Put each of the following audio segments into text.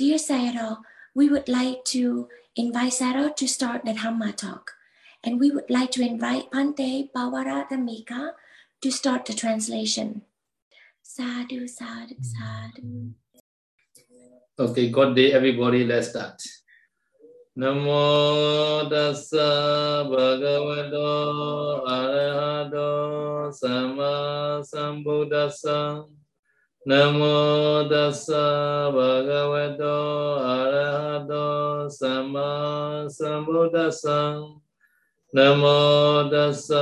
Dear Sayadaw, we would like to invite Sayadaw to start the Dhamma talk. And we would like to invite Bhante Pavara Dhammika to start the translation. Sadhu, sadhu, sadhu. Okay, good day everybody, let's start. Namo tassa bhagavato arahato sama sambuddhassa. Namo tassa bhagavato arahato sama sambuddhassa. Namo tassa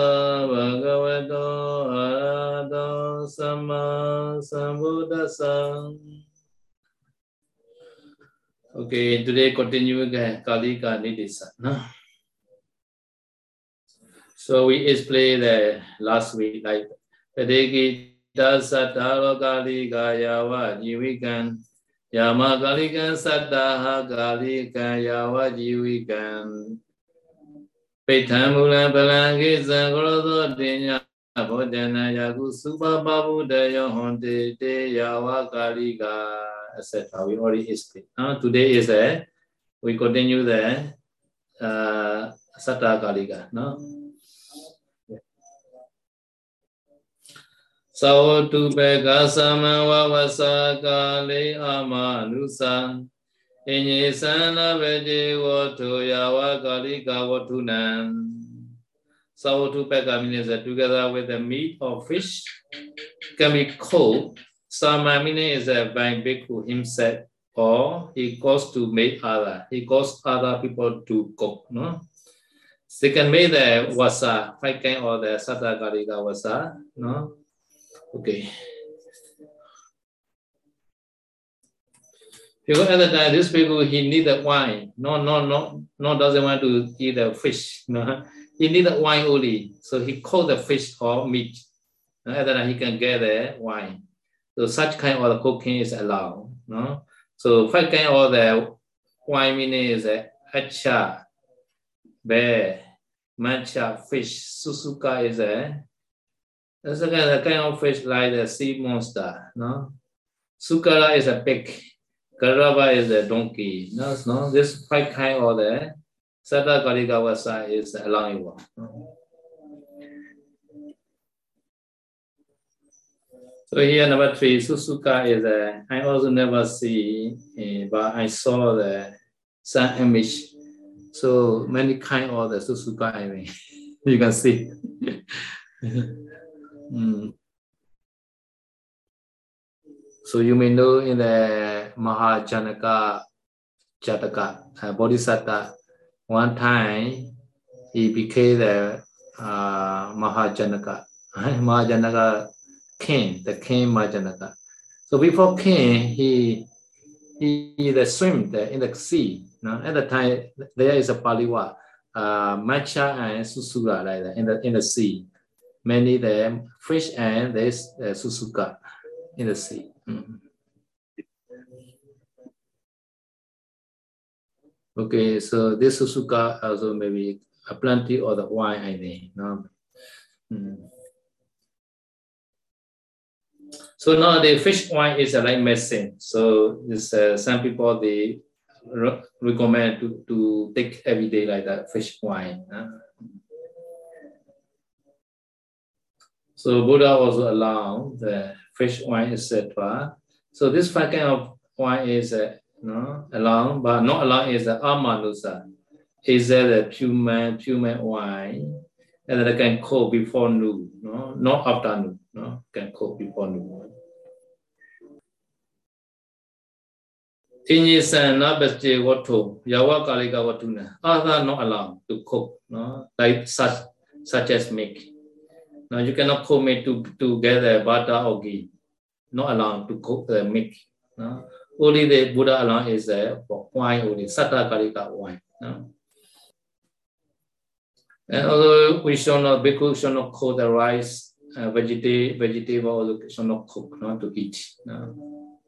bhagavato arahato samma sambuddhassa. Okay, today continuing Kali Nidesa. So we explained last week like Padegi Dasataro Kali Gayawa Jivikan. Yama Kalikan Sataha Kali Gayawa Jivikan. Petambula Balangi Zagoro Dina Bodana Yagu Suba Babu Dayo Honte Yawa Kaliga, etc. We already explained. Today is we continue the Satta Kaliga. Yeah. So to Begasama Wawasa Kali Amanusa. Inye sana veje watu yawa kalika watu nan. So to peka means that together with the meat or fish can be cooked. Sama means that by bhikkhu himself or he goes to make other. He goes other people to cook. No? They can make the wasa, five kind or the satta kalika wasa. No? Okay. Because at the time, this people, he needed wine. No, doesn't want to eat the fish. No. He needed wine only. So he caught the fish or meat. No? At the time, he can get the wine. So such kind of cooking is allowed. No? So five kind of the wine meaning is acha, bear, matcha, fish. Susuka is that's a kind of fish like the sea monster. No? Sukara is a pig. Karava is a donkey. No, this five kind of the Satta Kalika Vasa is allowing one. So here number 3, Susuka is a. I also never see, but I saw the sun image. So many kind of the Susuka. I mean, you can see. So you may know in the Mahajanaka Jataka, Bodhisattva, one time he became the Mahajanaka. Mahajanaka king, the king Mahajanaka. So before king, he swam in the sea. No? At the time, there is a paliwa, matcha and susuka like that, in the sea. Many the fish and this susuka in the sea. Okay, so this Susuka also maybe a plenty or the wine, I think. No? So now the fish wine is like medicine. So this, some people they recommend to take every day like that fish wine. So Buddha also allowed the fish wine, etc. So this five kind of wine is allowed, but not allowed is amanusa. Is the pure man wine, and that can cook before noon, no, not after noon, no, can cook before noon. Inye sana beste watu yawa kalika watuna. Other not allowed to cook, no, like such as milk. Now you cannot cook meat to get the butter or ghee. Not allowed to cook the meat. No? Only the Buddha allowed is the wine only, Satta Kalika wine. No? And although we shall not, bhikkhu shall not cook the rice, vegetable shall not cook, not to eat. No?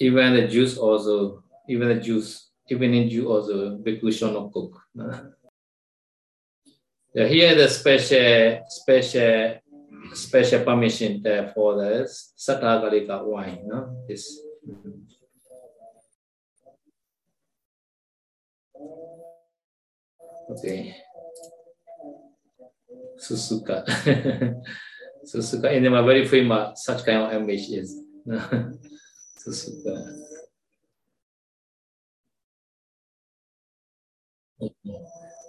Even the juice also, even in juice also, bhikkhu shall not cook. No? Here the special permission there for the Satta Kalika wine. No? This. Okay. Susuka. Susuka. And then my very famous such kind of image is Susuka.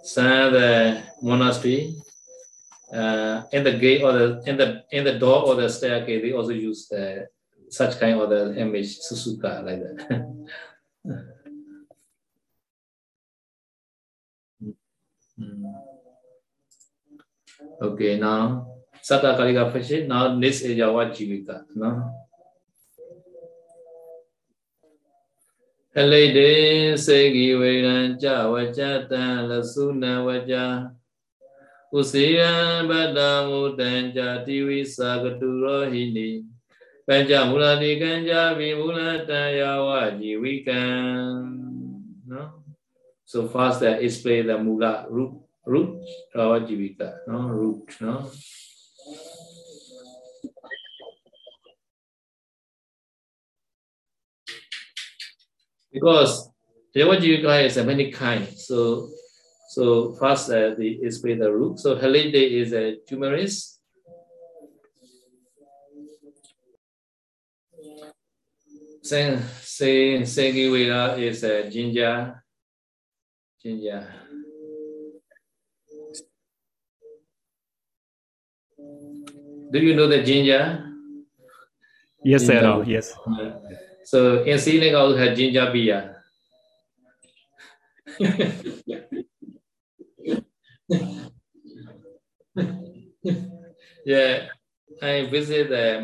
So the monastery and the gate or the and the door or the staircase, they also use the such kind of the image, Susuka, like that. Okay, now Sata Kalika Fashi, now this is our Jivika. No? Elede Segi Vedanja Vajata Lasuna Vaja Usia Badamu Danja Tiwi Sagaturohini Panja Mulati Ganja Vimulata Yawa Jivika. No? So first they explain the mula root or jivika, no root, no. Because Jawa jivika is many kinds. So first they explain the root. So halide is a turmeric. Sangiwira is a ginger. Ginger. Do you know the ginger? Yes, ginger. I know. Yes. So in Sri Lanka, also had ginger beer. Yeah, I visited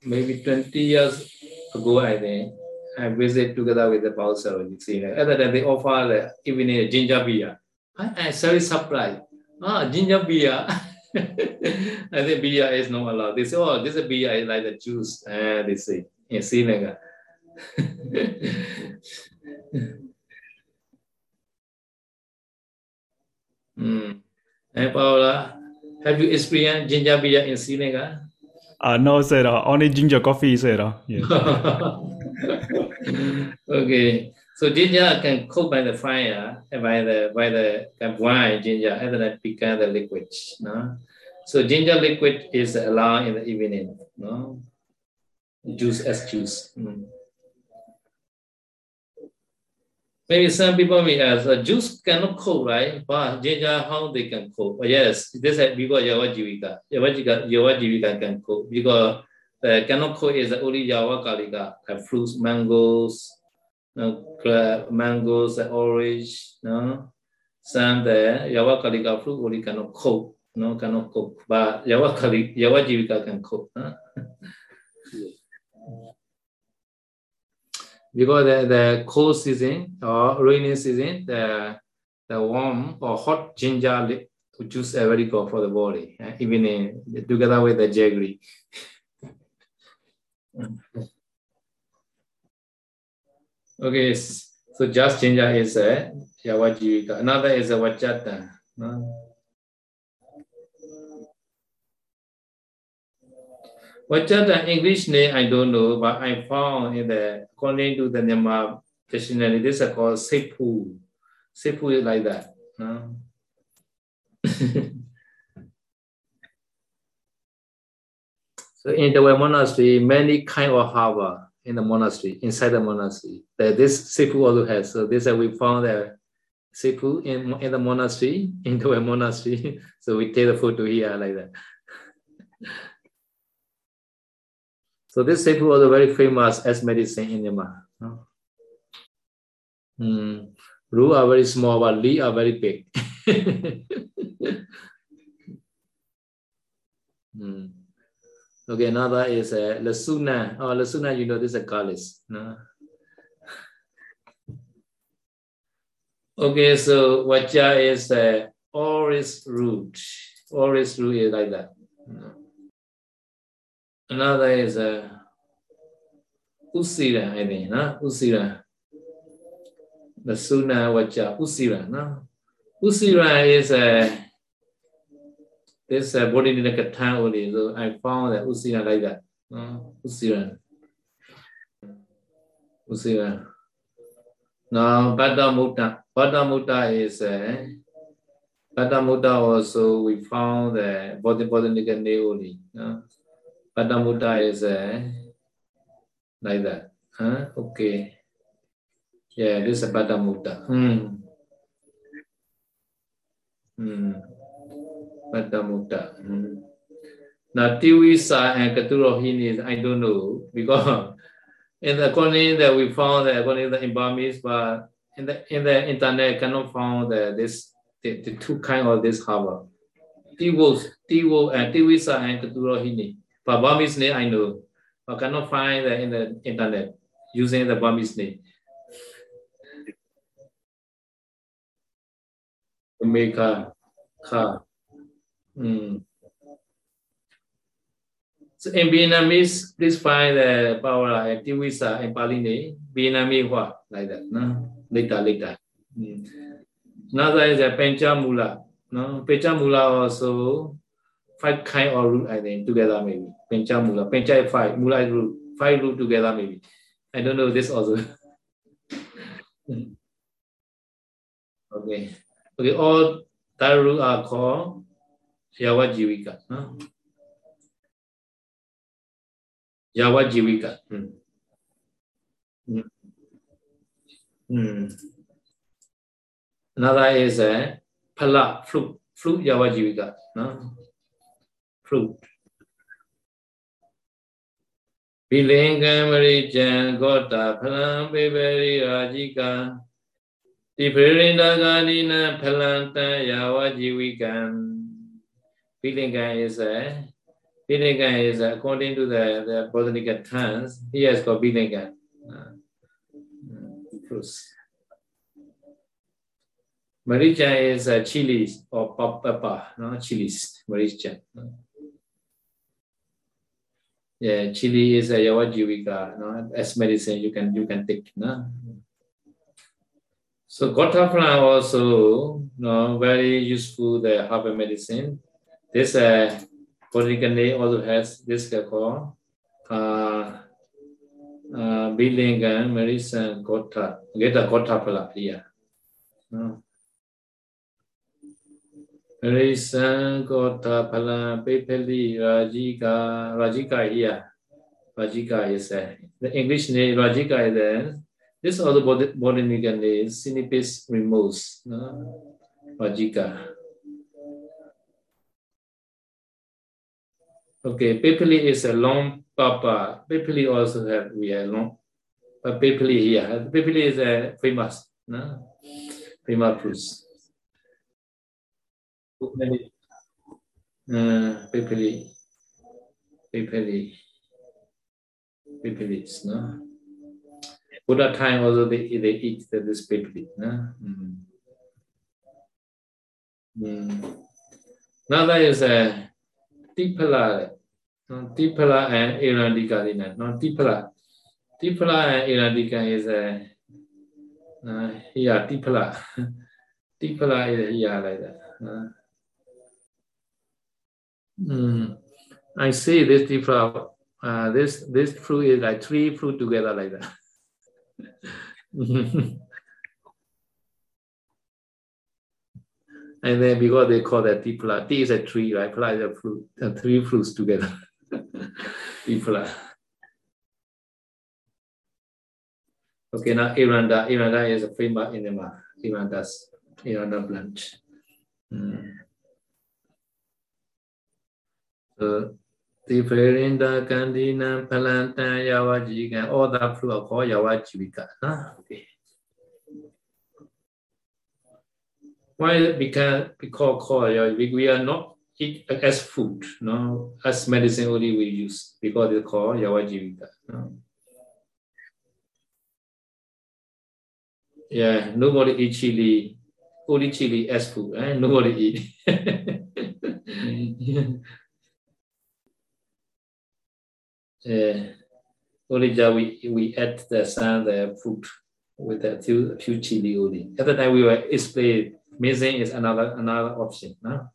maybe 20 years ago, I think. I visit together with the Paul Sarojitsina. Other than they offer the evening ginger beer. I'm very surprised. Ginger beer. And the beer is not allowed. They say, oh, this beer is like the juice. They say, in Sri Lanka. And Paula, have you experienced ginger beer in Sri Lanka? No, sir. Only ginger coffee, sir. Yeah. Okay, so ginger can cook by the fire and by the wine ginger, and then it become the liquid. No, so ginger liquid is allowed in the evening. No, juice as juice. Maybe some people may ask, juice cannot cook, right? But ginger, how they can cook? Oh, yes, this is because Yawa Jivika can cook because. The kanoko is the only Yawa Kalika, fruits, mangoes, orange, no? Some the Yawa Kalika fruit only cannot cook, no, cannot cook, but Yawa Jivika can cook. Huh? Because the cold season or rainy season, the warm or hot ginger juice is very good for the body, even together with the jaggery. Okay, so just ginger is a Yawa Jivika. Another is a Vajata. Vajata English name I don't know, but I found in according to the Nyama dictionary, this is called Sepu. Sepu is like that. No? So in the monastery, many kind of harbor in the monastery, inside the monastery. This Sepu also has. So this we found the Sepu in the monastery, in the monastery. So we take the photo here like that. So this Sepu was very famous as medicine in Myanmar. Roots are very small, but leaves are very big. Okay, another is Lasuna. Oh, Lasuna, you know, this is a goddess. No? Okay, so Vacha is Oris root. Oris root is like that. No? Another is Usira, I think. No? Usira. Lasuna, Vacha, Usira. No? Usira is this body in the Katan only, so I found that Usira like that. Usira. Now, Bhatta Mutta is Bhatta Mutta also we found the Bodhinika Neoli. Bhatta Mutta is like that. Okay. Yeah, this is Bhatta Mutta. Bhatta Mutta. Now, Tivisa and Katurohini, I don't know, because in the according that we found that according to the Imbamis, but in the internet cannot found that this the two kind of this harbor. Tivisa and Katurohini. But Burmese name I know, but cannot find that in the internet using the Burmese name. Jamaica, So in Vietnamese, please find the Pavara and Tivisa and Pali name. Vietnamese what? Like that, no? Later. Another is the Penchamula. No? Penchamula also five kind of root, I think, together maybe. Penchamula. Pencha is five. Mula is root. Five root together maybe. I don't know this also. Okay. Okay, all that root are called Yavajivika. No? Yavajivika. Another is phala, fruit. Fruit Yavajivika. No? Fruit. Bilingamari jan gota phalam biberi rajika. Dipirindagana phalanta Yavajivika. Bilinga is Bilinga is according to the Bodhinika terms, he has got Bilinga. Maricha is chilies or papa, no? Chilies, Maricha. Yeah, chili is a Yavajivika, no? As medicine you can take. No? So Gota plant also no, very useful the herbal medicine. This Bodhinika also has this called Bilingan Marisa Gota. Get a Gota pala here. Marisa Gota pala Pepeli Rajika. Rajika here. Rajika is the English name Rajika is there. This other Bodhinika name is Sinipis Remorse. Rajika. Okay, Pepeli is a long papa. Pepeli also have we have long, but Pepeli here. Pepeli is a famous, no? Famous fruit. Pepeli, no. Buddha time also they eat this pepeli, no. Now that is a Tipala and Irandika. No, Tipala and Irandika is here. Tipala is here like that. I see this Tipala. This fruit is like three fruit together like that. And then because they call that tipla, tea is a tree, right? Pla is a fruit, three fruits together. Tipla. Okay, now Iranda. Iranda is a famous enema. Iranda plant. So, Tiperinda Kandina Palanta Yavajika, all that fruit are called Yavajivika. Okay. Why because we are not eat as food, no, as medicine only we use because it's called Yavajivika. No? Yeah, nobody eat chili, only chili as food, eh? Nobody eat. Yeah, only that we add the food with a few chili only. At the time we were explained. Missing is another option. No?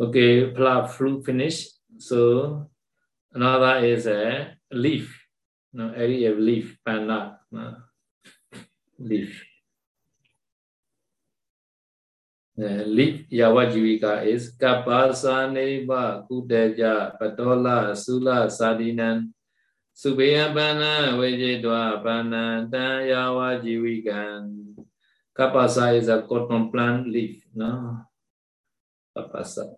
Okay, plant fruit finish. So another is a leaf. No, area of leaf, panna, no, leaf. Leaf Yavajivika is Kapasa Neva Kudeja Patola Sula Sadinan Subhyabana Vejedwa Banata Yavajivikan. Kapasa is a cotton plant leaf. No, Kapasa.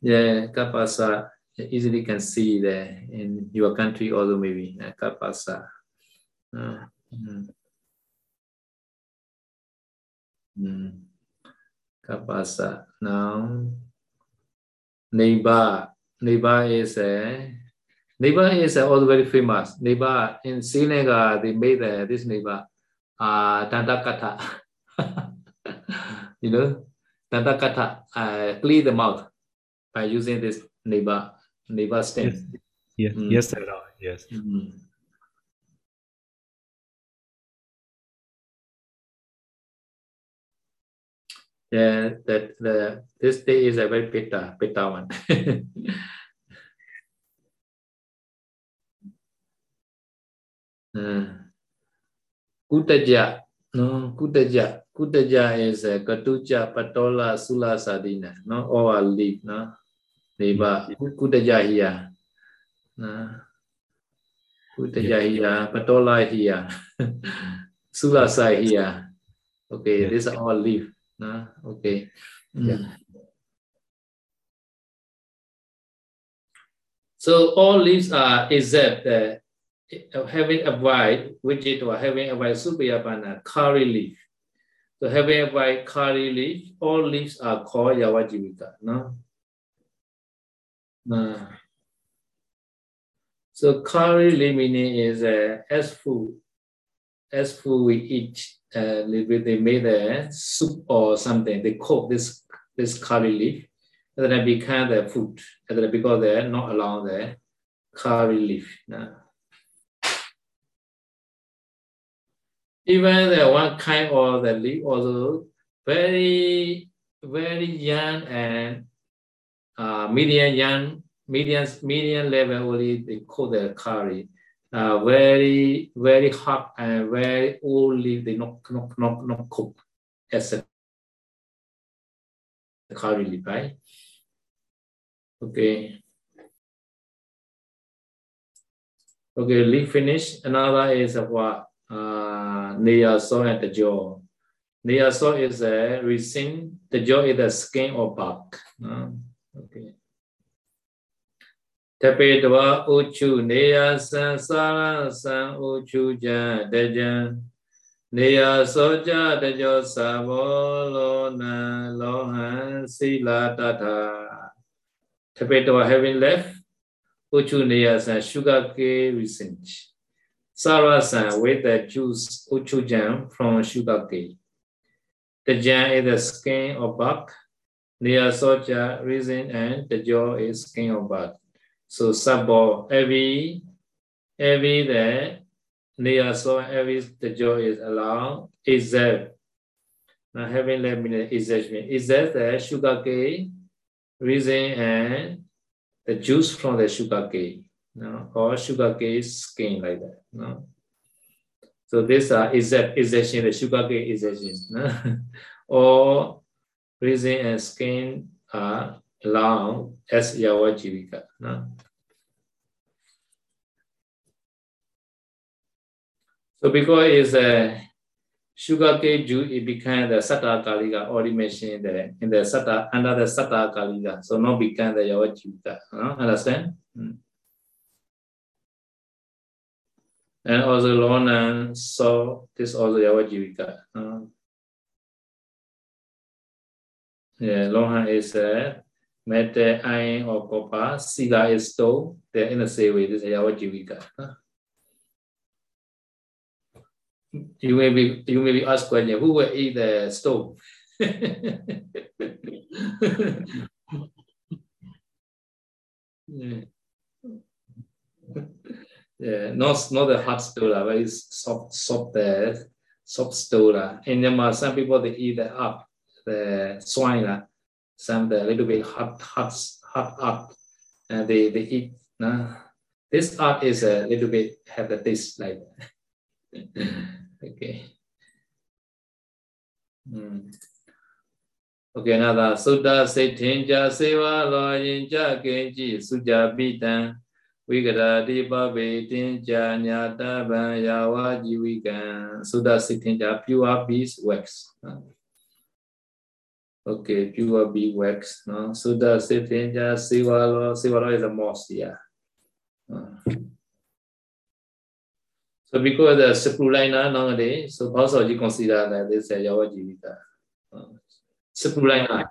Yeah, Kapasa. Easily can see there in your country, although maybe Kapasa. Kapasa. Now, Neiba. Neiba is also very famous. Neiba in Sri Lanka, they made this neiba, Tantakata. You know, Tantakata, clean the mouth by using this neiba. Neiba stems. Yes, yes, they are. Yes. Yeah, that this day is a very peta one. Kutaja, no, Kutaja is a Katuja, Patola, Sula, Sardina, no, or a leaf, no. Neiba Kudajahia. Kudajahia, Patola here, Sulasai here. Okay, yeah. These are all leaf. Okay. Yeah. So all leaves are except having a white, which is having a white Subhyabana, curry leaf. So having a white curry leaf, all leaves are called Yavajivika. No? So curry leaf meaning is as food we eat. They made a soup or something. They cook this curry leaf, and then it became the food. And then because they're not allowed the curry leaf. Even the one kind of the leaf also very very young and medium level only they call the curry. Very very hot and very old leaf they not cook as a curry leaf, right? Okay, leaf finish. Another is what Neoso and the jaw. Neoso is a resin, the jaw is the skin or bark. Okay. Tapedwa uchu neya san sara san uchu ja dejan neya soja dejo savolo na lohan sila tata. Tapedwa having left uchu neya san sugar cane resin. Sara san with the juice uchu jam from sugar cane. The jam is the skin of bark. Neya soja resin and the jaw is skin of bark. So sabo every there near so every the jaw is allowed is there. Now having let me is that the sugar cane resin and the juice from the sugar cane, no, or sugar cane skin like that. No, so these are is that the sugar cane is that, or resin and skin are allowed as Yavajivika. No? So because it's a sugar cane juice, it became the Satta Kaliga already mentioned there in the Satta under the Satta Kaliga. So now became the Yavajivika. No? Understand? And also Lonan, so this also Yavajivika. No? Yeah, Lohan is a metal, iron, or copper. Sila is stone. They're in the same way. This is Yavajivika. You may be asked question, who will eat the stone? Yeah, not the hard stone, but it's soft stone. And then some people they eat the up the swine. Some a little bit hot up, and they eat. This art is a little bit have a taste like that. Okay. Okay, another Sutta Setinja Seva Loyinja Kenji Suja Bitan Vigada Diba Betinja Nyata Banyawa Jiwigan Sutta Setinja pure beeswax. Okay, pure beeswax. No? Sutta Setinja Seva Lo. Seva Lo is a moss, yeah. So because the Sepulina nowadays, so also you consider that this is Yawa Jivita. Sepulina.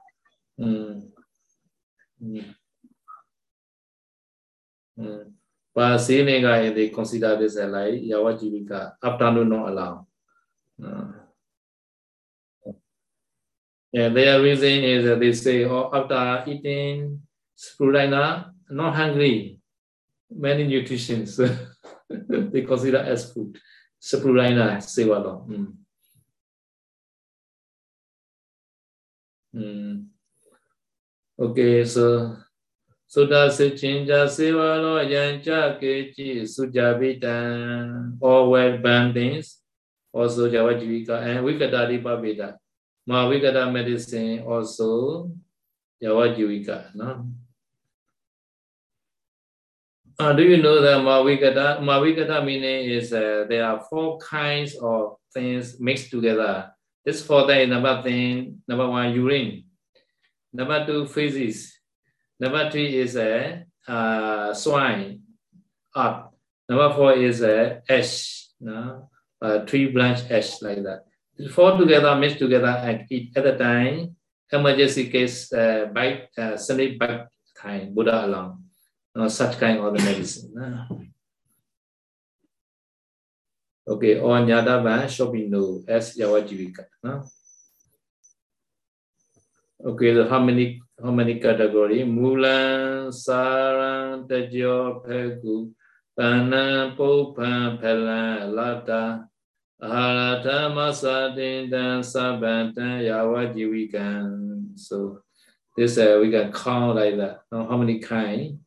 But Sinega, they consider this a lie, Yawa Jivita, afternoon not allowed. And their reason is that they say, oh, after eating Sepulina, not hungry. Many nutritions they consider as food. Sepulina Seva Lo. Okay, so Sutta Sechinja Seva Lo Yancha Kechi Sujabitan, all wet bandings, also Javajivika, and Vikadadi Babida. Ma Vikada medicine also Javajivika. No? Do you know that Mahavigata meaning is there are four kinds of things mixed together. This four things, number one, urine. Number two, feces. Number three is swine. Number four is ash. No? Tree branch ash like that. The four together, mixed together and eat at the time. Emergency case, bite, snake bite time, Buddha alarm. Such kind of medicine. Okay, or Nyadava Shobinu as Yawajivika. Okay, so how many category? Mulan, Saran, Tejo, Pegu, Panan, Popan, Pelan, Lata, Harata, Masadin, Sabantan, Yawajivikan. So this we can count like that. How many kind?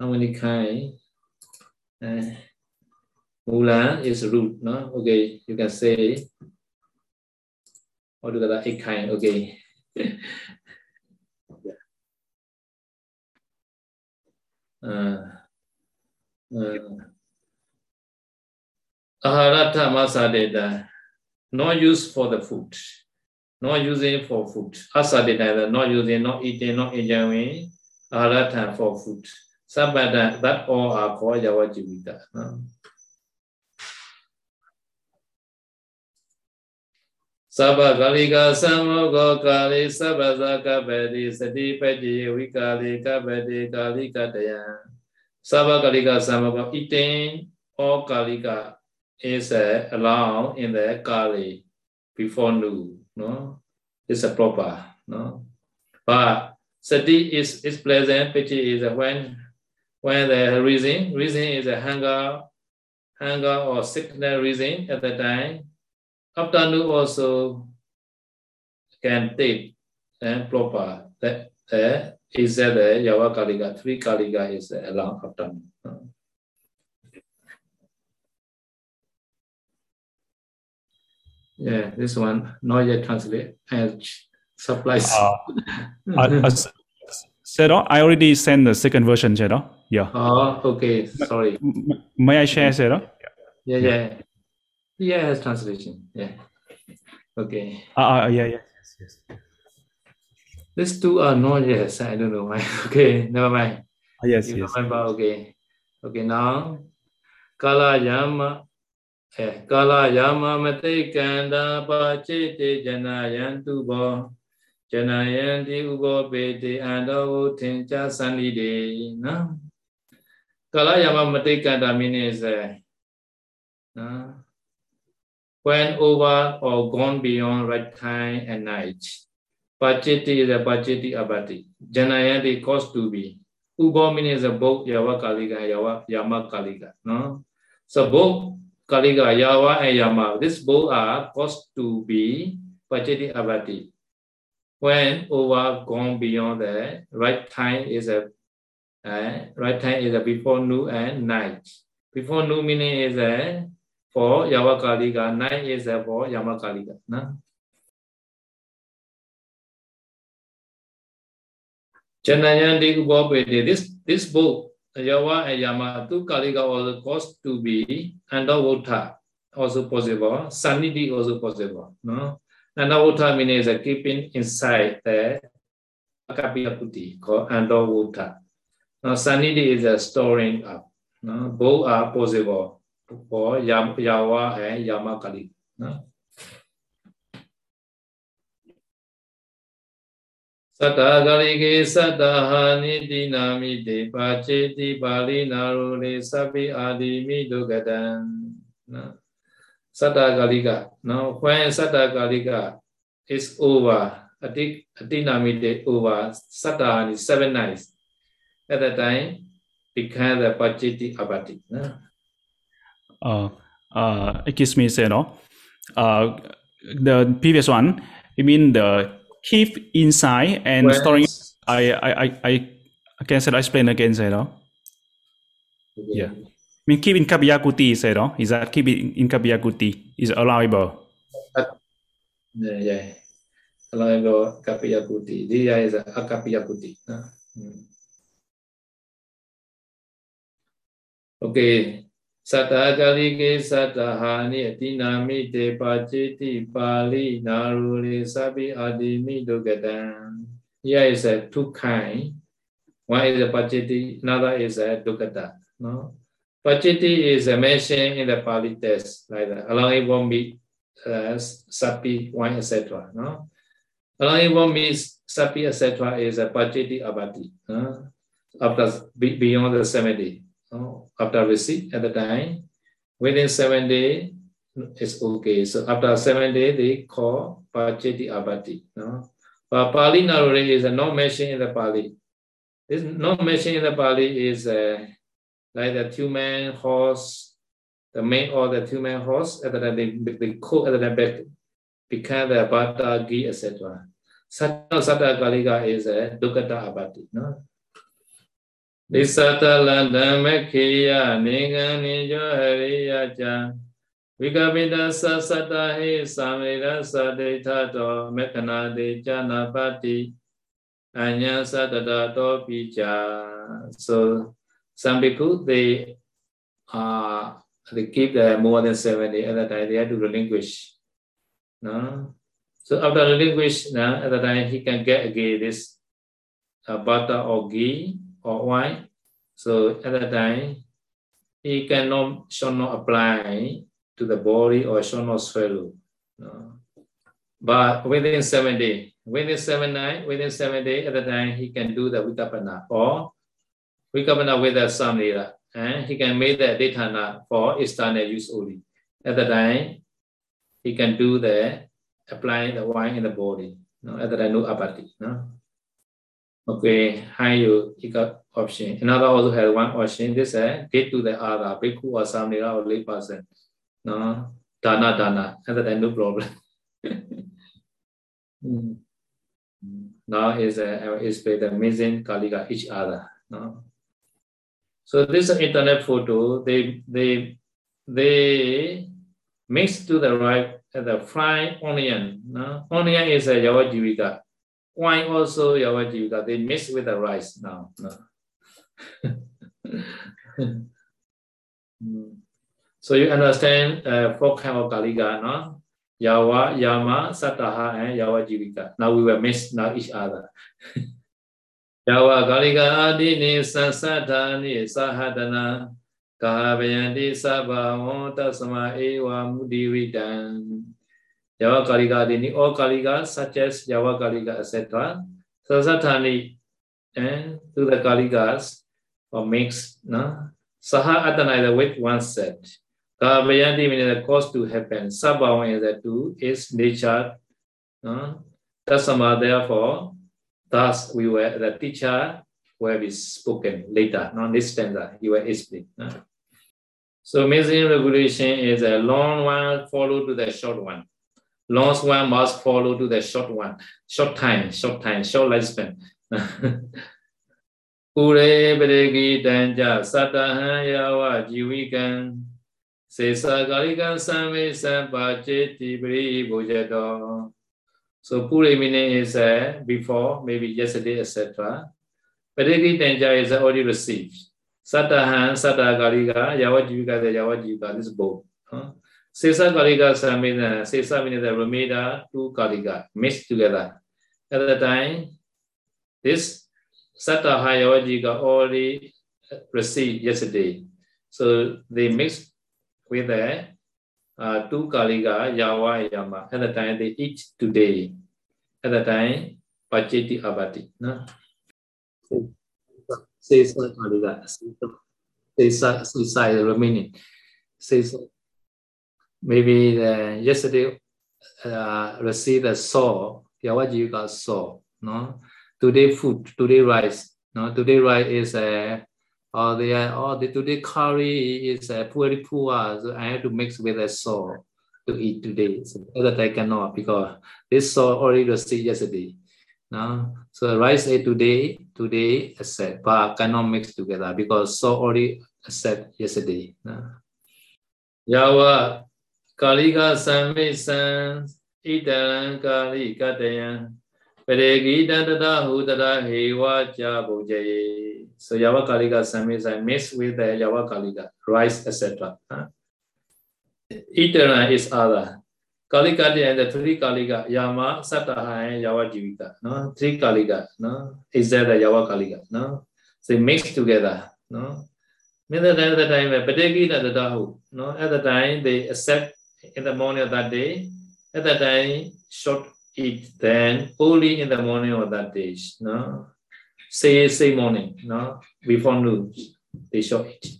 Mulan is root, no? Okay, you can say altogether 8 kind, okay. Yeah. Aharata masadeda, not used for the food, not using for food. Asadeda, not using, not eating, not enjoying. Aharata for food. Sabada, that all are called Yawajivita. Sabakalika samogokali sabazaka bedi sadipaji wikali kabedi kalika daya. Sabakalika samogok, eating or kalika is allowed in the kali before noon. No? It's a proper. No? But sati is pleasant, piti is when the reason is a hunger or sickness reason at the time. Afternoon also can take and proper. That is that the Yawa Kaliga, 3 Kaliga is allowed afternoon. Yeah, this one not yet translated and supplies. I already sent the second version, Zero. Yeah. Oh, okay. Sorry. May I share, Zero? Yeah, has translation. Yeah. Okay. Yes. These two are not yes. I don't know why. Okay, never mind. Yes. Okay, now. Kala Yama Mate Kanda Pachete Janayantu Bo. Janayanti Ugo Bede and O Tincha Sandi Day. No? Kalayama Matikanda means when over or gone beyond right time and night. Pacheti is a Pacheti Abati. Janayanti caused to be. Ugo means both Yawa Kaliga, Yawa Yama Kaliga. No? So both Kaliga, Yawa and Yama, these both are caused to be Pacheti Abati. When over gone beyond the right time is a Right time is before noon and night. Before noon meaning is for Yavakalika, night is for Yamakalika. No? This book, Yava and Yama, two Kalika also caused to be underwater, also possible, sanity also possible. No? Underwater meaning is keeping inside the Kapilawatu called underwater. Now, sanity is storing up. No? Both are possible for Yawa and Yamakalika. No? Sata Galike Sataha Nidinami De Pacheti Bali Narule Sabi Adi Midogadan. Sata Galika. Now, when Sata Galika is over, Adinami De over, Sataha is 7 nights. At that time, become the Pachiti Abati. Excuse me, sir. No? The previous one, you mean the keep inside and when storing. I can say, I explain again, say no? Okay. Yeah. I mean, keep in Kapilawatu, say no? Is that keep in Kapilawatu is allowable? Yeah. Allowable Kapilawatu. Dia is a Kapilawatu. Okay. Sata Galike Satahani Atinami De Pachiti Pali Narule Sabi Adimi Dugadan. Here is a two kind. One is a Pachiti, another is a Dugada. No? Pachiti is mentioned in the Pali text, like that. Allowable meat, sapi, wine, etc. No? Allowable meat, sapi, etc. is a Pachiti Abati. No? After beyond the 7 days. No, after receipt at the time, within 7 days, it's okay. So after 7 days, they call Pacheti Abati. No? But Pali Naruri is no mention in the Pali. This no mention in the Pali is like the two-man horse, the main or the two-man horse, at the time they cook at the time become the Bata, Ghee, etc. Sata Galiga is a Dukata Abati. No? Disata Landa Mekia, Ningani Johariaja, Vigabida Sasatahi, Samira Sadetato, Mekana de Janapati, Anya Satadato Picha. So, some people they keep more than 70, at that time they have to relinquish. No? So, after relinquish, at that time he can get again this butter or ghee. Or why? So at that time, he shall not apply to the body or shall not swallow. No. But within 7 days, within 7 days, at that time he can do the vikapana or vikapana with the samlera, and he can make the detana for external use only. At that time, he can do the applying the wine in the body. No, at that time no abati. No. Okay, how you pick up option. Another also has one option. This get to the other, bhikkhu or samnera or lay person. No, dana. Other than no problem. Now is the amazing Kalika each other. No, so this internet photo they mix to the right the fried onion. No, onion is a Yavajivika. Wine also Yavajivika, they mix with the rice now. So you understand 4 kinds of Kalika, no? Yawa, Yama, Sataha, and Yavajivika. Now we will mix now each other. Yawa Kalika Adini Sansatani Sahadana Kahabayandi Sabha Tasama Ewa Mudividan. Yava Kalika Adini, all Kalika, such as Yava Kalika, etc. Sasatani, and to the Kalikas, or mix, no? Saha Adana, the with one set. Kahabayandi means the cause to happen. Sabhavan is the two, is nature. No? Tasama, therefore, thus we were, the teacher will be spoken later, not this stanza, you will explain. No? So, missing regulation is a long one followed to the short one. Long one must follow to the short one. Short time, short lifespan. Urebedegi danja satahaya wa jiwikan sesagarikan samve sampacheti bri bhujado. So pure meaning is before, maybe yesterday, etc. Bedegi danja is already received. Satahan, satagarika, yawajivika, yawajivika, this both. Sesagarika samina, sesa means the remeda, two karika, mixed together. At the time, this Satahaya Vajika already received yesterday. So they mixed with the two Kaliga, Yawa, Yama. At the time they eat today. At the time, Pacheti Abati. No? Sesa Kaliga. Sesa remaining. Sesa. Maybe the yesterday received a saw, Yawa Jika saw. No? Today food, today rice. No, today rice is today curry is puri. So I have to mix with a saw to eat today. So that I cannot because this saw already received yesterday. No, so rice is today accept, but I cannot mix together because saw already accept yesterday. No? Yawa kaliga samisan italan kaligatayan. So Yava Kaliga Samis I mix with the Yava Kaliga, rice, etc. Eternal is other. Kaligati and the three Kaliga, Yama, Sataha and Yava Jivika. No? Three Kaliga, no? Is that the Yava Kaliga? No? So they mix together. No? At the time, no? At the time they accept in the morning of that day, at the time short. Eat then only in the morning of that day. No, say morning. No, before noon they shall eat.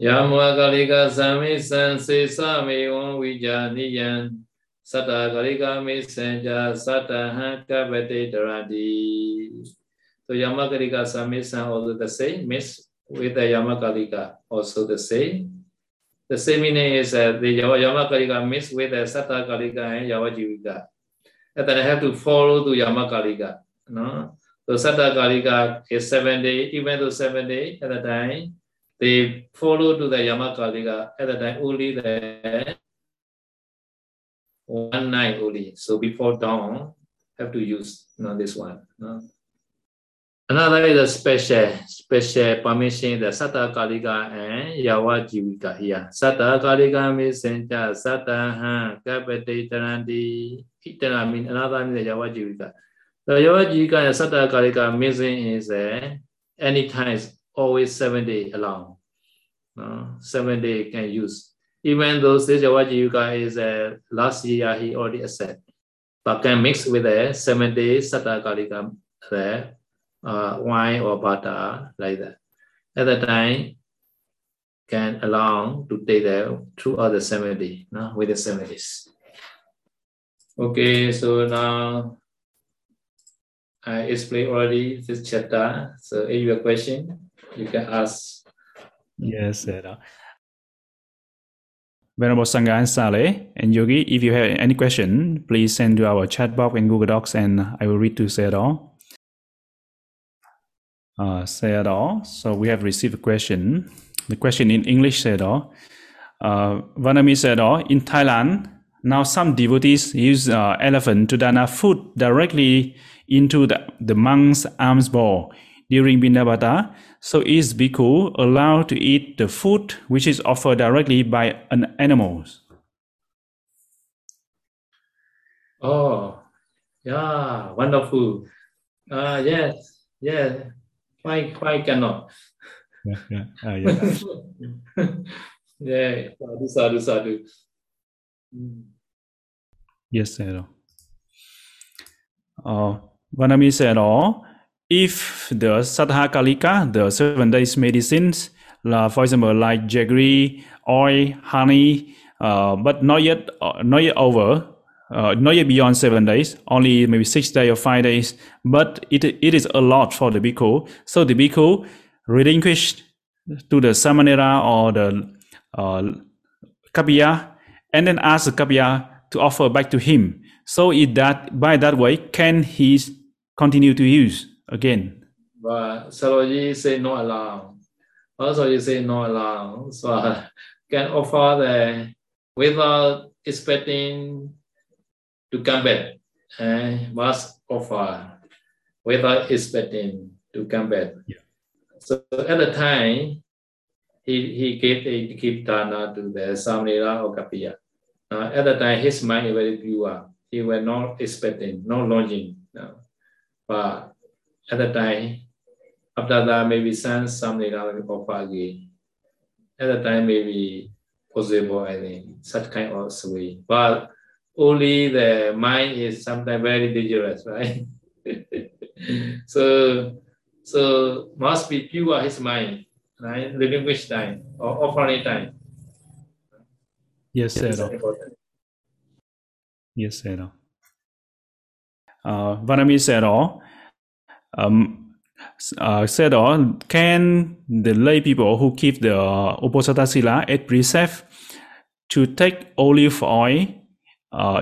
Yamwa kaliga sami sanse sami on vijaniyan sata kaliga misenja sata hanka bete daradi. So yama kaliga sami san also the same. Mix with the yama kaliga also the same. The same meaning is the Yama Kaliga mixed with the Sata Kaliga and Yava Jivika. And then I have to follow to Yama Kaliga. No? So Sata Kaliga is 7 days, even though 7 days at the time, they follow to the Yama Kaliga at the time only the 1 night only. So before dawn, have to use this one. No? Another is a special permission, the Sata Kaliga and Yawa Jivika here. Sata Kaliga means Senja, Sata Han, Kapate Tarandi, Itana means another means Yawa Jivika. The Yawa Jivika and Sata Kaliga meaning is any times, always 7 days alone. 7 days can use. Even though this Yawa Jivika is last year he already accepted, but can mix with the 7 days Sata Kaliga there. Wine or butter like that. At the time, can allow to take that throughout the 7 days, no? With the 7 days. Okay, so now I explained already this chapter. So if you have a question, you can ask. Yes, sir. Venerable Sangha and Sale and Yogi, if you have any question, please send to our chat box in Google Docs and I will read to Sayadaw. So we have received a question. The question in English said, Vanami said, in Thailand, now some devotees use elephant to dana food directly into the monk's arms bowl during Bindabata. So is Bhikkhu allowed to eat the food which is offered directly by an animal? Oh, yeah, wonderful. Yes. Yeah, why cannot? Yeah, sadhu. Yes, sir. Vanami said, if the Satha Kalika, the 7 days medicines, for example, like jaggery, oil, honey, but not yet beyond 7 days, only maybe 6 days or 5 days, but it is a lot for the bhikkhu. So the bhikkhu relinquished to the samanera or the kapilya, and then asked the kapilya to offer back to him. So by that way, can he continue to use again. But Saroji say no allowed. Also, you say no allowed. So can offer the without expecting to come back. Must offer without expecting to come back. Yeah. So at the time, he gave a kirtana to the Samnila or Kapiya. At the time, his mind is very pure. He was not expecting, no longing. No. But at the time, after that, maybe send something offer again. At the time, maybe possible, I think, such kind of way. But only the mind is sometimes very dangerous, right? So must be pure his mind, right? Living wish time or offering time. Yes, sir. Yes, sir. Vanami said all. Said all, can the lay people who keep the Uposatha Sila at precept to take olive oil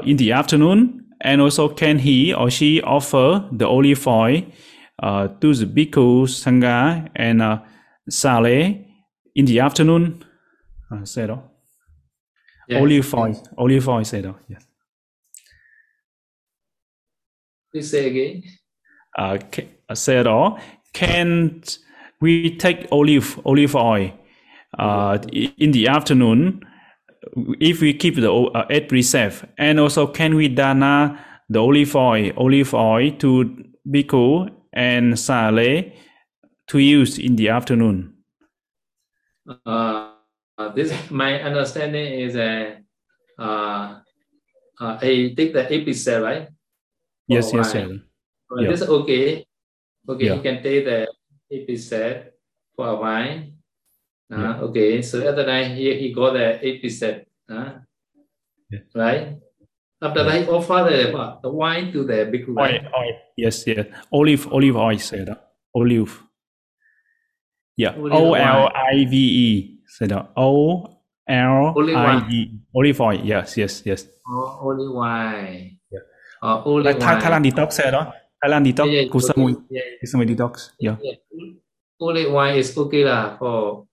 in the afternoon, and also can he or she offer the olive oil to the Bhikkhu Sangha and Sale in the afternoon? Said all. Yes. Olive oil said all. Yes. Please say again. Said all, can we take olive oil in the afternoon if we keep the eight precepts, and also can we dana the olive oil to Bhikkhu and Sale to use in the afternoon? This my understanding is I take the eight precepts, right? Yes, yes, sir. Yeah. This is okay. Okay, yeah. You can take the episode for a while. Yeah. Okay, so at the time here he got the episode, yeah. Right? After yeah. That he offered the wine to the big wine. Oil. Yes, yes. Olive oil said. Olive. Yeah. Olive. Said Olive. Olive oil. Yes, yes, yes. Olive wine. Yeah. Olive wine. Thailand detox said đó. Thailand detox, yeah, Kusamui, okay. Yeah. Kusamui detox. Yeah. Yeah. Only wine is okay lah for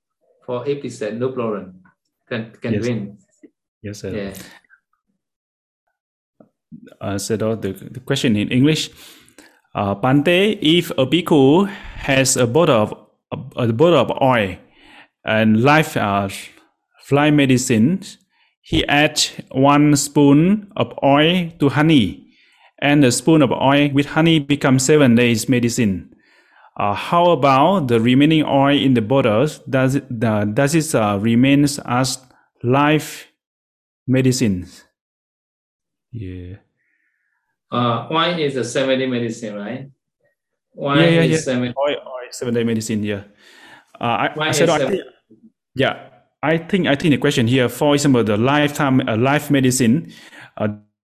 8%, no problem. Can yes. Win. Yes, sir. Yeah. So the question in English, Bhante, if a bhikkhu has a bottle of oil and fly medicine, he adds 1 spoon of oil to honey. And a spoon of oil with honey becomes 7 days medicine. How about the remaining oil in the bottles? Does it remains as life medicine? Yeah. Oil is a 7-day medicine, right? Oil yeah. Is 7. Oil 7-day medicine. Yeah. I think the question here, for example, the lifetime life medicine.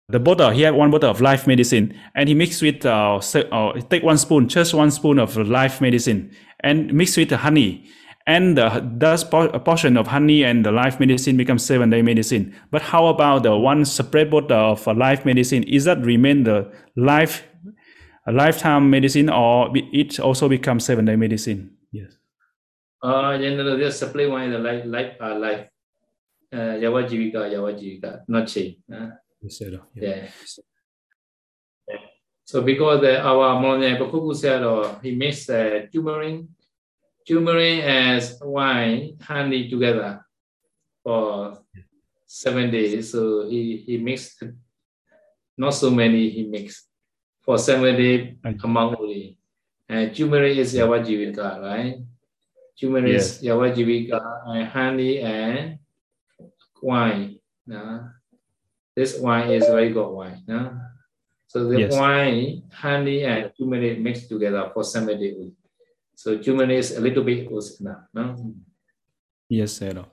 The bottle, he had 1 bottle of life medicine, and he mixed with, take 1 spoon, just 1 spoon of life medicine, and mixed with the honey. And a portion of honey and the life medicine becomes 7-day medicine. But how about the 1 separate bottle of life medicine? Is that remain the lifetime medicine, or it also becomes 7-day medicine? Yes. Generally, the separate one is the life. Yawa Jivika, not change. Yeah. So because our Monja Bakuku said, he mixed turmeric as wine, honey together for 7 days. So he mixed, not so many he mixed, for 7 days among only. And turmeric is Yavajivika, right? Turmeric is Yavajivika, and honey and wine. This wine is very good wine. No? So the wine, honey, and turmeric mixed together for 7 days. So turmeric is a little bit also enough. No? Yes, sir.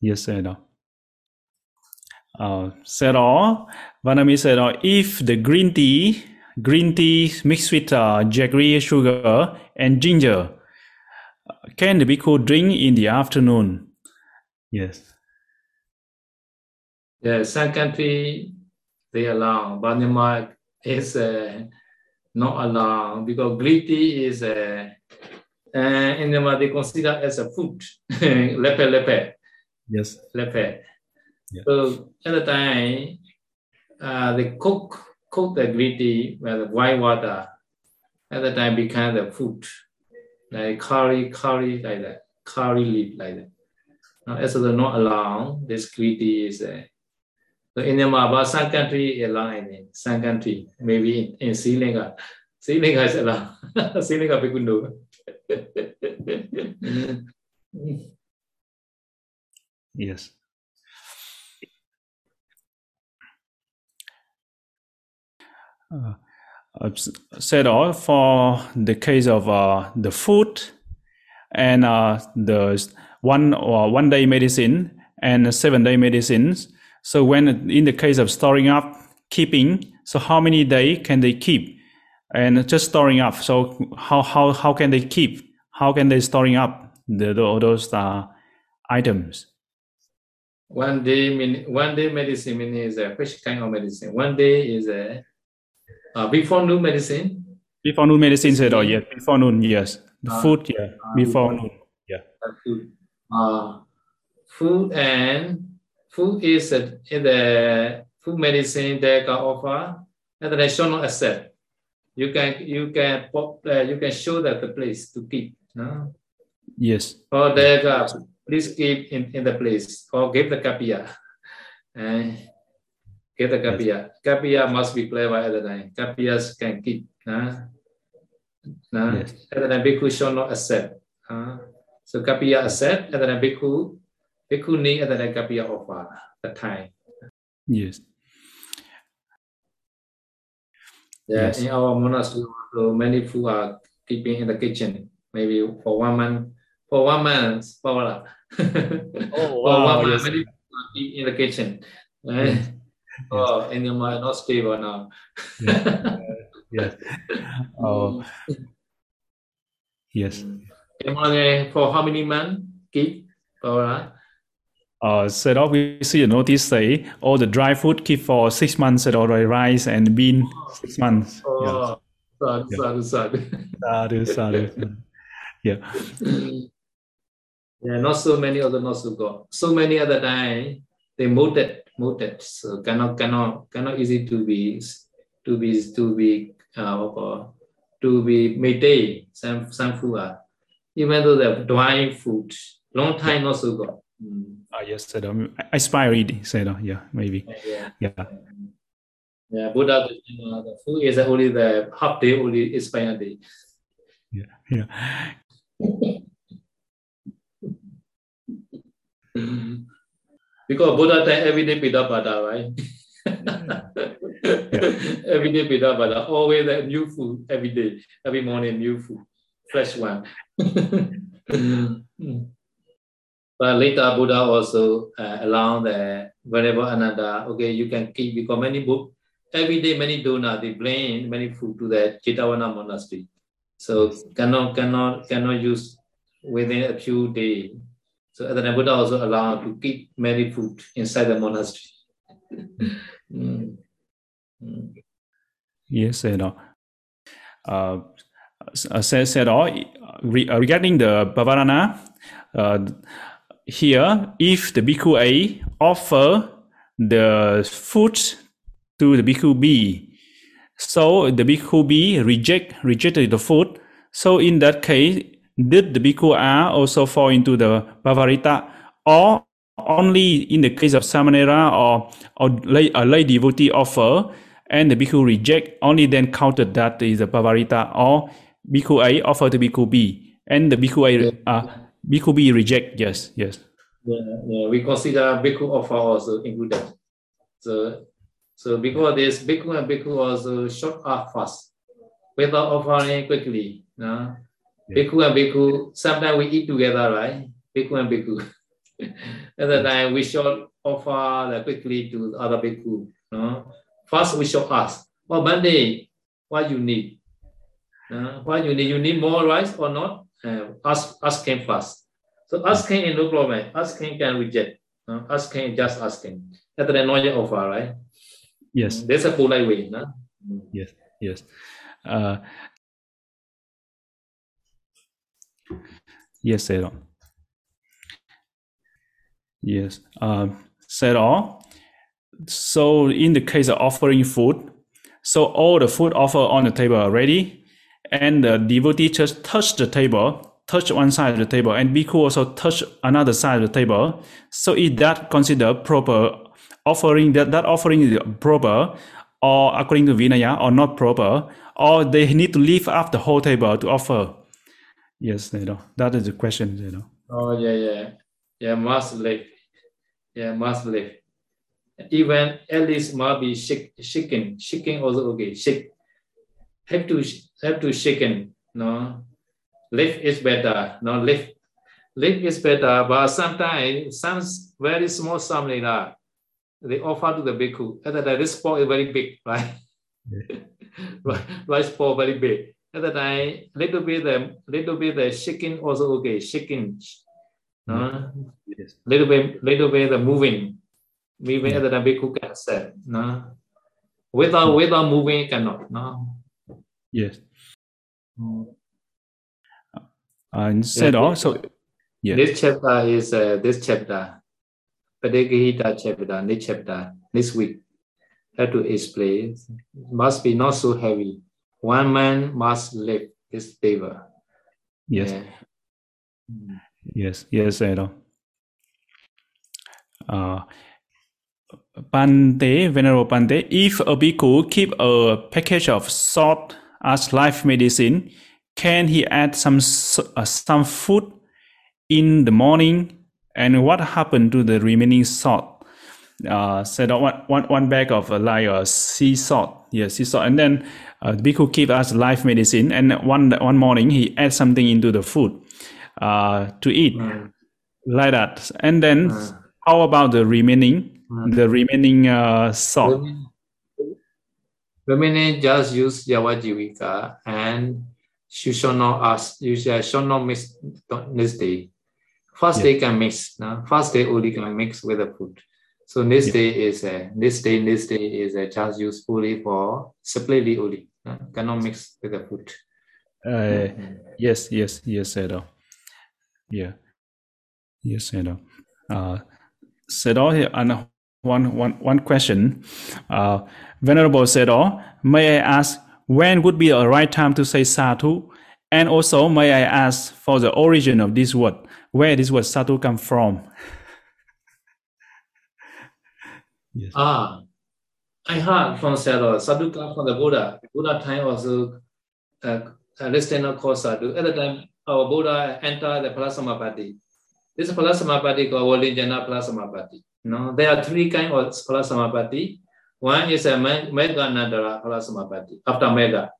Yes, sir. Vanami said, if the green tea mixed with jaggery, sugar, and ginger, can the bhikkhu drink in the afternoon? Yes. The Sun country, they allow. Myanmar is not allowed because greedy is in Myanmar they consider as a food. Lepe. Yes. Lepe. Yeah. So at the time, they cook the greedy with white water. At the time, become the food, like curry like that, curry leaf like that. Now, as they're not allowed, this greedy is a. So in Myanmar, about some country allowed, some country maybe in Sri Lanka is allowed. Sri Lanka people do. Yes. Said all for the case of the food and the one day medicine and 7 day medicines. So when in the case of storing up, keeping, so how many days can they keep? And just storing up. So how can they keep? How can they storing up those items? 1 day medicine means which kind of medicine? 1 day is a before noon medicine. Before noon medicine said, oh yes. Before noon, yes. The food, yeah. Before noon, yeah. Food is in the food medicine they can offer, and they should not accept. You can show that the place to keep. No? Yes. Or they can please keep in the place or give the kapia. Get the kapia. Kapia must be clever at the time. Kapias can keep. Yes. At the time, bhikkhu shall not accept. So kapia accept, at the time bhikkhu need at the time kapia offer the time. Yes. Yeah, yes. In our monastery, so many food are keeping in the kitchen. Maybe for 1 month. For 1 month, Paula. Oh, wow. For 1 month, yes. Many food are keeping in the kitchen. Right? Yes. Oh, and you might not stable now. Yes. Yes. Oh. Yes. For how many men keep? Set off, we see a notice say all the dry food keep for 6 months, already rice and bean 6 months. Oh, sad. Yeah. Yeah, not so many other not so good. So many other time they moved it. So cannot easy to be maintained. Some food are even though they're dry food, long time not so good. Yes, said expiry. Said yeah, maybe. Yeah. Buddha, the food is only the half day, only expiry day. Yeah. Because Buddha time everyday pita-bada, right? Yeah. Everyday pita-bada, always a new food every day, every morning new food, fresh one. But later Buddha also allowed the whenever another, okay, you can keep because many book every day many donors they bring many food to the Jetavana monastery, so cannot use within a few days. So the Buddha also allowed to keep many food inside the monastery. Yes, and regarding the Pavarana, here, if the Bhikkhu A offer the food to the Bhikkhu B, so the Bhikkhu B rejected the food, so in that case, did the Bhikkhu A also fall into the Pavarita, or only in the case of Samanera or a lay devotee offer and the Bhikkhu reject, only then counted that is the Pavarita, or Bhikkhu A offer to Bhikkhu B and the Bhikkhu B reject? Yes. Yeah, we consider Bhikkhu offer also included. So because this Bhikkhu and Bhikkhu also short up fast without offering quickly. No? Yeah. Bhikkhu and Bhikkhu, sometimes we eat together, right? Bhikkhu and Bhikkhu. At the time, we should offer quickly to other Bhikkhu. No? First, we should ask, oh, Bhante, what you need? What you need? You need more rice or not? Ask him first. So ask him is no problem. Ask him can reject. Ask him, just ask him. That's the noya offer, right? Yes. That's a full way, no? Yes, yes. Yes, say it. Yes, say it all. So in the case of offering food, so all the food offered on the table are ready, and the devotee just touched the table, touch one side of the table, and bhikkhu also touch another side of the table. So is that considered proper offering? That offering is proper, or according to Vinaya, or not proper, or they need to leave up the whole table to offer? Yes, you know, that is the question, you know. Oh yeah, must leave. Yeah, must leave. Even at least must be shaking also okay. Shake, have to shaken. No, leave is better. No, leave is better. But sometimes some very small something like that, they offer to the bhikkhu. At that time, this pot is very big, right? Yeah. Rice pot very big. At that time, little bit the shaking also okay. Shaking, no, yes. little bit the moving. Moving at the time, bhikkhu can accept. No, without moving cannot. No. Yes. And said also. Yeah. This chapter is Padikahita chapter. Next chapter next week. How to explain? Must be not so heavy. One man must lift his table. Yes. Yeah. Yes. Said all. Bhante, Venerable Bhante, if a bhikkhu keep a package of salt as life medicine, can he add some food in the morning? And what happened to the remaining salt? Said one bag of sea salt. Yes, sea salt. And then bhikkhu keep as life medicine, and one morning he adds something into the food to eat, like that. And then how about the remaining? Salt. Remaining just use Yavajivika, and you shall not ask. You shall not mix next day. First day can mix. No? First day only can mix with the food. So next day is next day is just use only for separately only. No? Cannot mix with the food. Yes, at all. Yeah. Yes, at all. Sedo, and one question. Venerable Sedo, may I ask when would be a right time to say Satu? And also, may I ask for the origin of this word? Where this word Satu come from? Yes. I heard from Sedo, Satu come from the Buddha. Buddha time also, a listener called Satu. At the time, our Buddha entered the Palasamapati. This Palasamapati called Volinjana Palasamapati. No, there are three kinds of Palasamapati. One is a Mega Nandara Palasamapati, after Mega.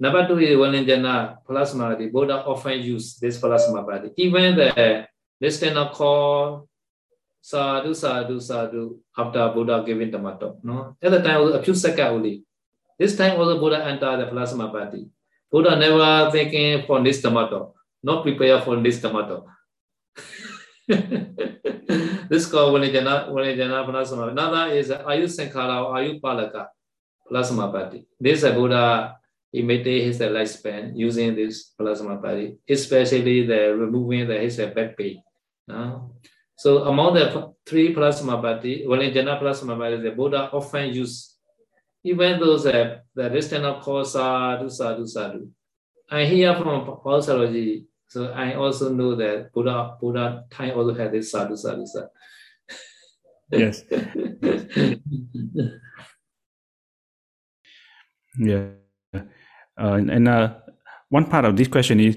Number two is Volinjana Palasamapati. Buddha often use this Palasamapati. Even the listener called Sadhu after Buddha giving the Dhammato. No, at the time a few seconds only. This time also Buddha entered the Palasamapati. Buddha never thinking for this Dhammato, not prepare for this Dhammato. This called Volinjana Palasamapati. Another is Ayu Sankhara or Ayu Palaka Palasamapati. This Buddha, he maintained his lifespan using this Palasamapati, especially the removing his back pain. So among the three Palasamapati, Volinjana Palasamapati, the Buddha often used, even though the listener calls Sadhu. I hear from Pausaloji. So I also know that Buddha time also had this sadhu. Yes. Yeah. One part of this question is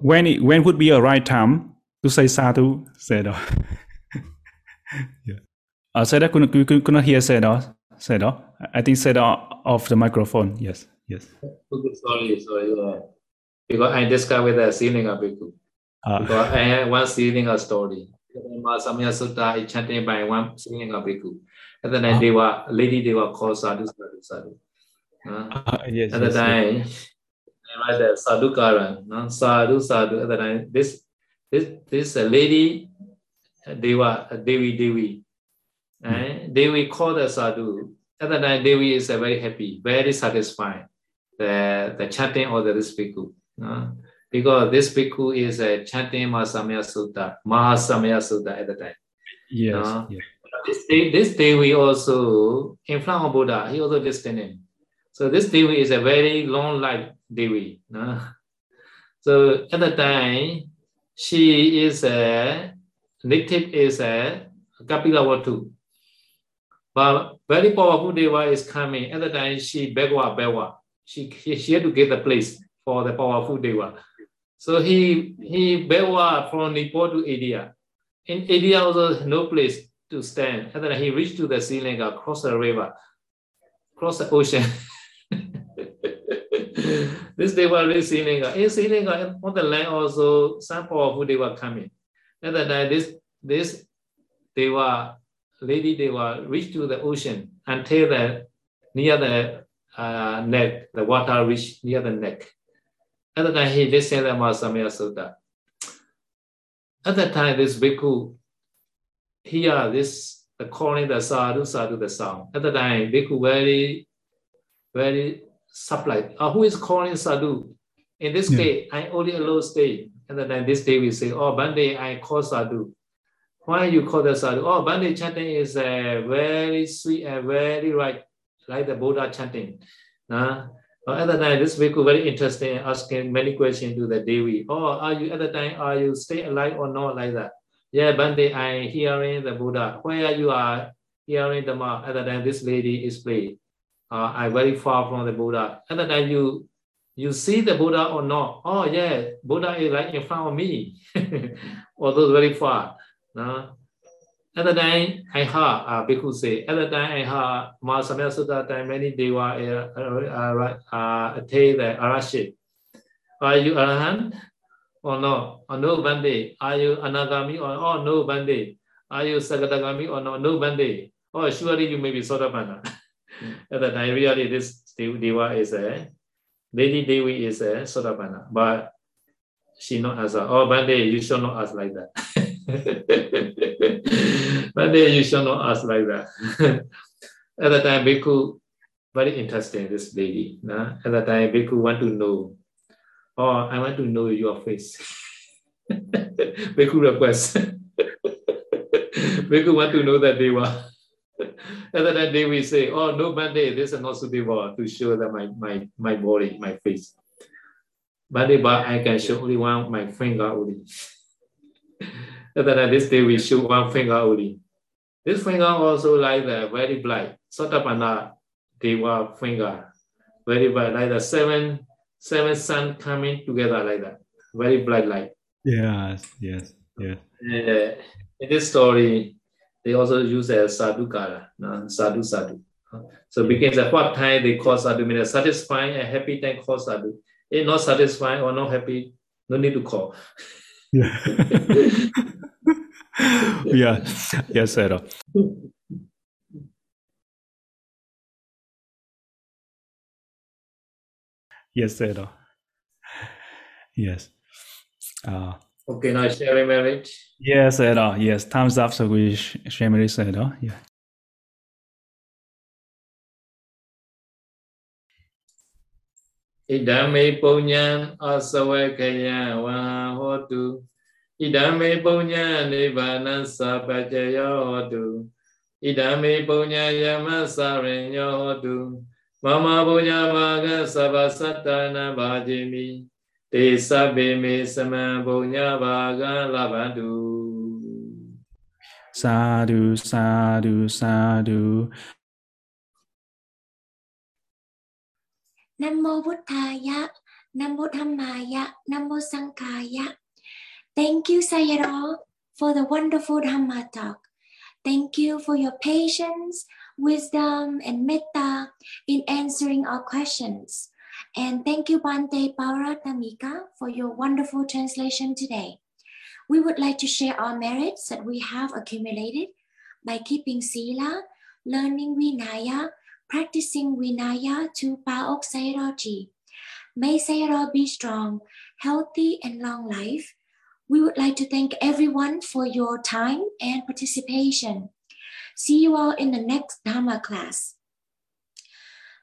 when would be a right time to say sadhu? Said. Yeah. Said could not hear said. Said. I think said off the microphone. Yes. Yes. Okay, sorry. Because I discovered the ceiling of bhikkhu. Because I had one ceiling of story. Mahāsamaya Sutta is chanted by one ceiling of bhikkhu. And then they were called sadhu. Yes, at the time, I write the sadhukaran. Sadhu. At the time, this lady, Devi. Devi called the sadhu. At that time, Devi is very happy, very satisfied that the chanting of this bhikkhu. Because this bhikkhu is chanting Mahāsamaya Sutta at the time. Yes. Yes. This Devi also, in front of Buddha, he also listening. So this Devi is a very long life Devi. So at the time, she is a native is a Kapilawatu. But very powerful Deva is coming. At the time, she begwa. She had to get the place for the powerful Deva. So he begwa from Nepal to India. In India also no place to stand. And then he reached to the Sri Lanka, crossed the river, crossed the ocean. This Deva reached Sri Lanka. In Sri Lanka, on the land also, some powerful Deva coming. And then this Deva, Lady Deva, reached to the ocean until near the neck, the water reached near the neck. And then he listened to the Mahāsamaya Sutta. At that time, this bhikkhu hear this calling the sadhu the sound. At that time, bhikkhu very, very supplied. Who is calling sadhu? In this case, I only allow stay. And then this day we say, oh, Bhante, I call sadhu. Why you call the sadhu? Oh, Bhante chanting is very sweet and very right, like the Buddha chanting. But at the time, this bhikkhu very interesting, asking many questions to the Devi. Oh, are you stay alive or not, like that? Yeah, Bhante, I hearing the Buddha. Where you are hearing the Dhamma? At the time, this lady is playing. I very far from the Buddha. At the time, you see the Buddha or not? Oh, yeah, Buddha is like in front of me, although very far. At the time, I heard bhikkhu say. At the time, I heard Mahāsamaya Sutta time many Deva attain the arahantship. Are you arahant or no? Or no, Bhante. Are you anagami or oh no, Bhante? Are you sagatagami or no? No, Bhante. Oh, surely you may be Sotapanna. At the time, really, this Deva is a lady. Devi is a Sotapanna, but she not answer. Oh, Bhante, you should not ask like that. But then you shall not ask like that. At the time, bhikkhu, very interesting, this lady. Nah? At the time, bhikkhu want to know. Oh, I want to know your face. Bhikkhu request. Bhikkhu want to know that Deva. At the time, Devi say, oh, no, Bhante, this is not suitable to show that my body, my face. Bhante, but I can show only one, my finger only. At that time, this day we shoot one finger only. This finger also like the very bright. Sotapanna Deva finger. Very bright, like the seven sun coming together like that. Very bright light. Yes. In this story, they also use a sadhukara, sadhu. So because at what time they call sadhu, meaning satisfying and happy time call sadhu. If not satisfying or not happy, no need to call. Yes, sir. Yes, sir. Yes. Okay, now sharing marriage. Yes, sir. Yes, time's up, so we share marriage, sir. Yeah. Idame punya asavakaya vahotu. Idame punya nibbana sapajayohotu. Idame punya yama sarenyohotu. Mama punya maga sabasatana bhajimi. Te sabime sama punya vaga labadu. Sadhu, sadhu, sadhu. Nam mô Buddhaya, Nam mô Dhammaya, Nam mô Sanghaya. Thank you, Sayadaw, for the wonderful Dhamma talk. Thank you for your patience, wisdom, and metta in answering our questions. And thank you, Bhante Pavara Dhammika, for your wonderful translation today. We would like to share our merits that we have accumulated by keeping sila, learning vinaya, practicing vinaya to Paok Sayadaw-ji. May Sayadaw be strong, healthy, and long life. We would like to thank everyone for your time and participation. See you all in the next Dhamma class.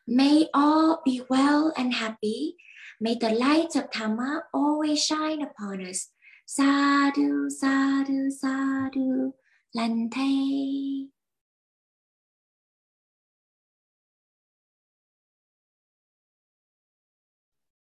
May all be well and happy. May the light of Dhamma always shine upon us. Sadhu, sadhu, sadhu. Lante.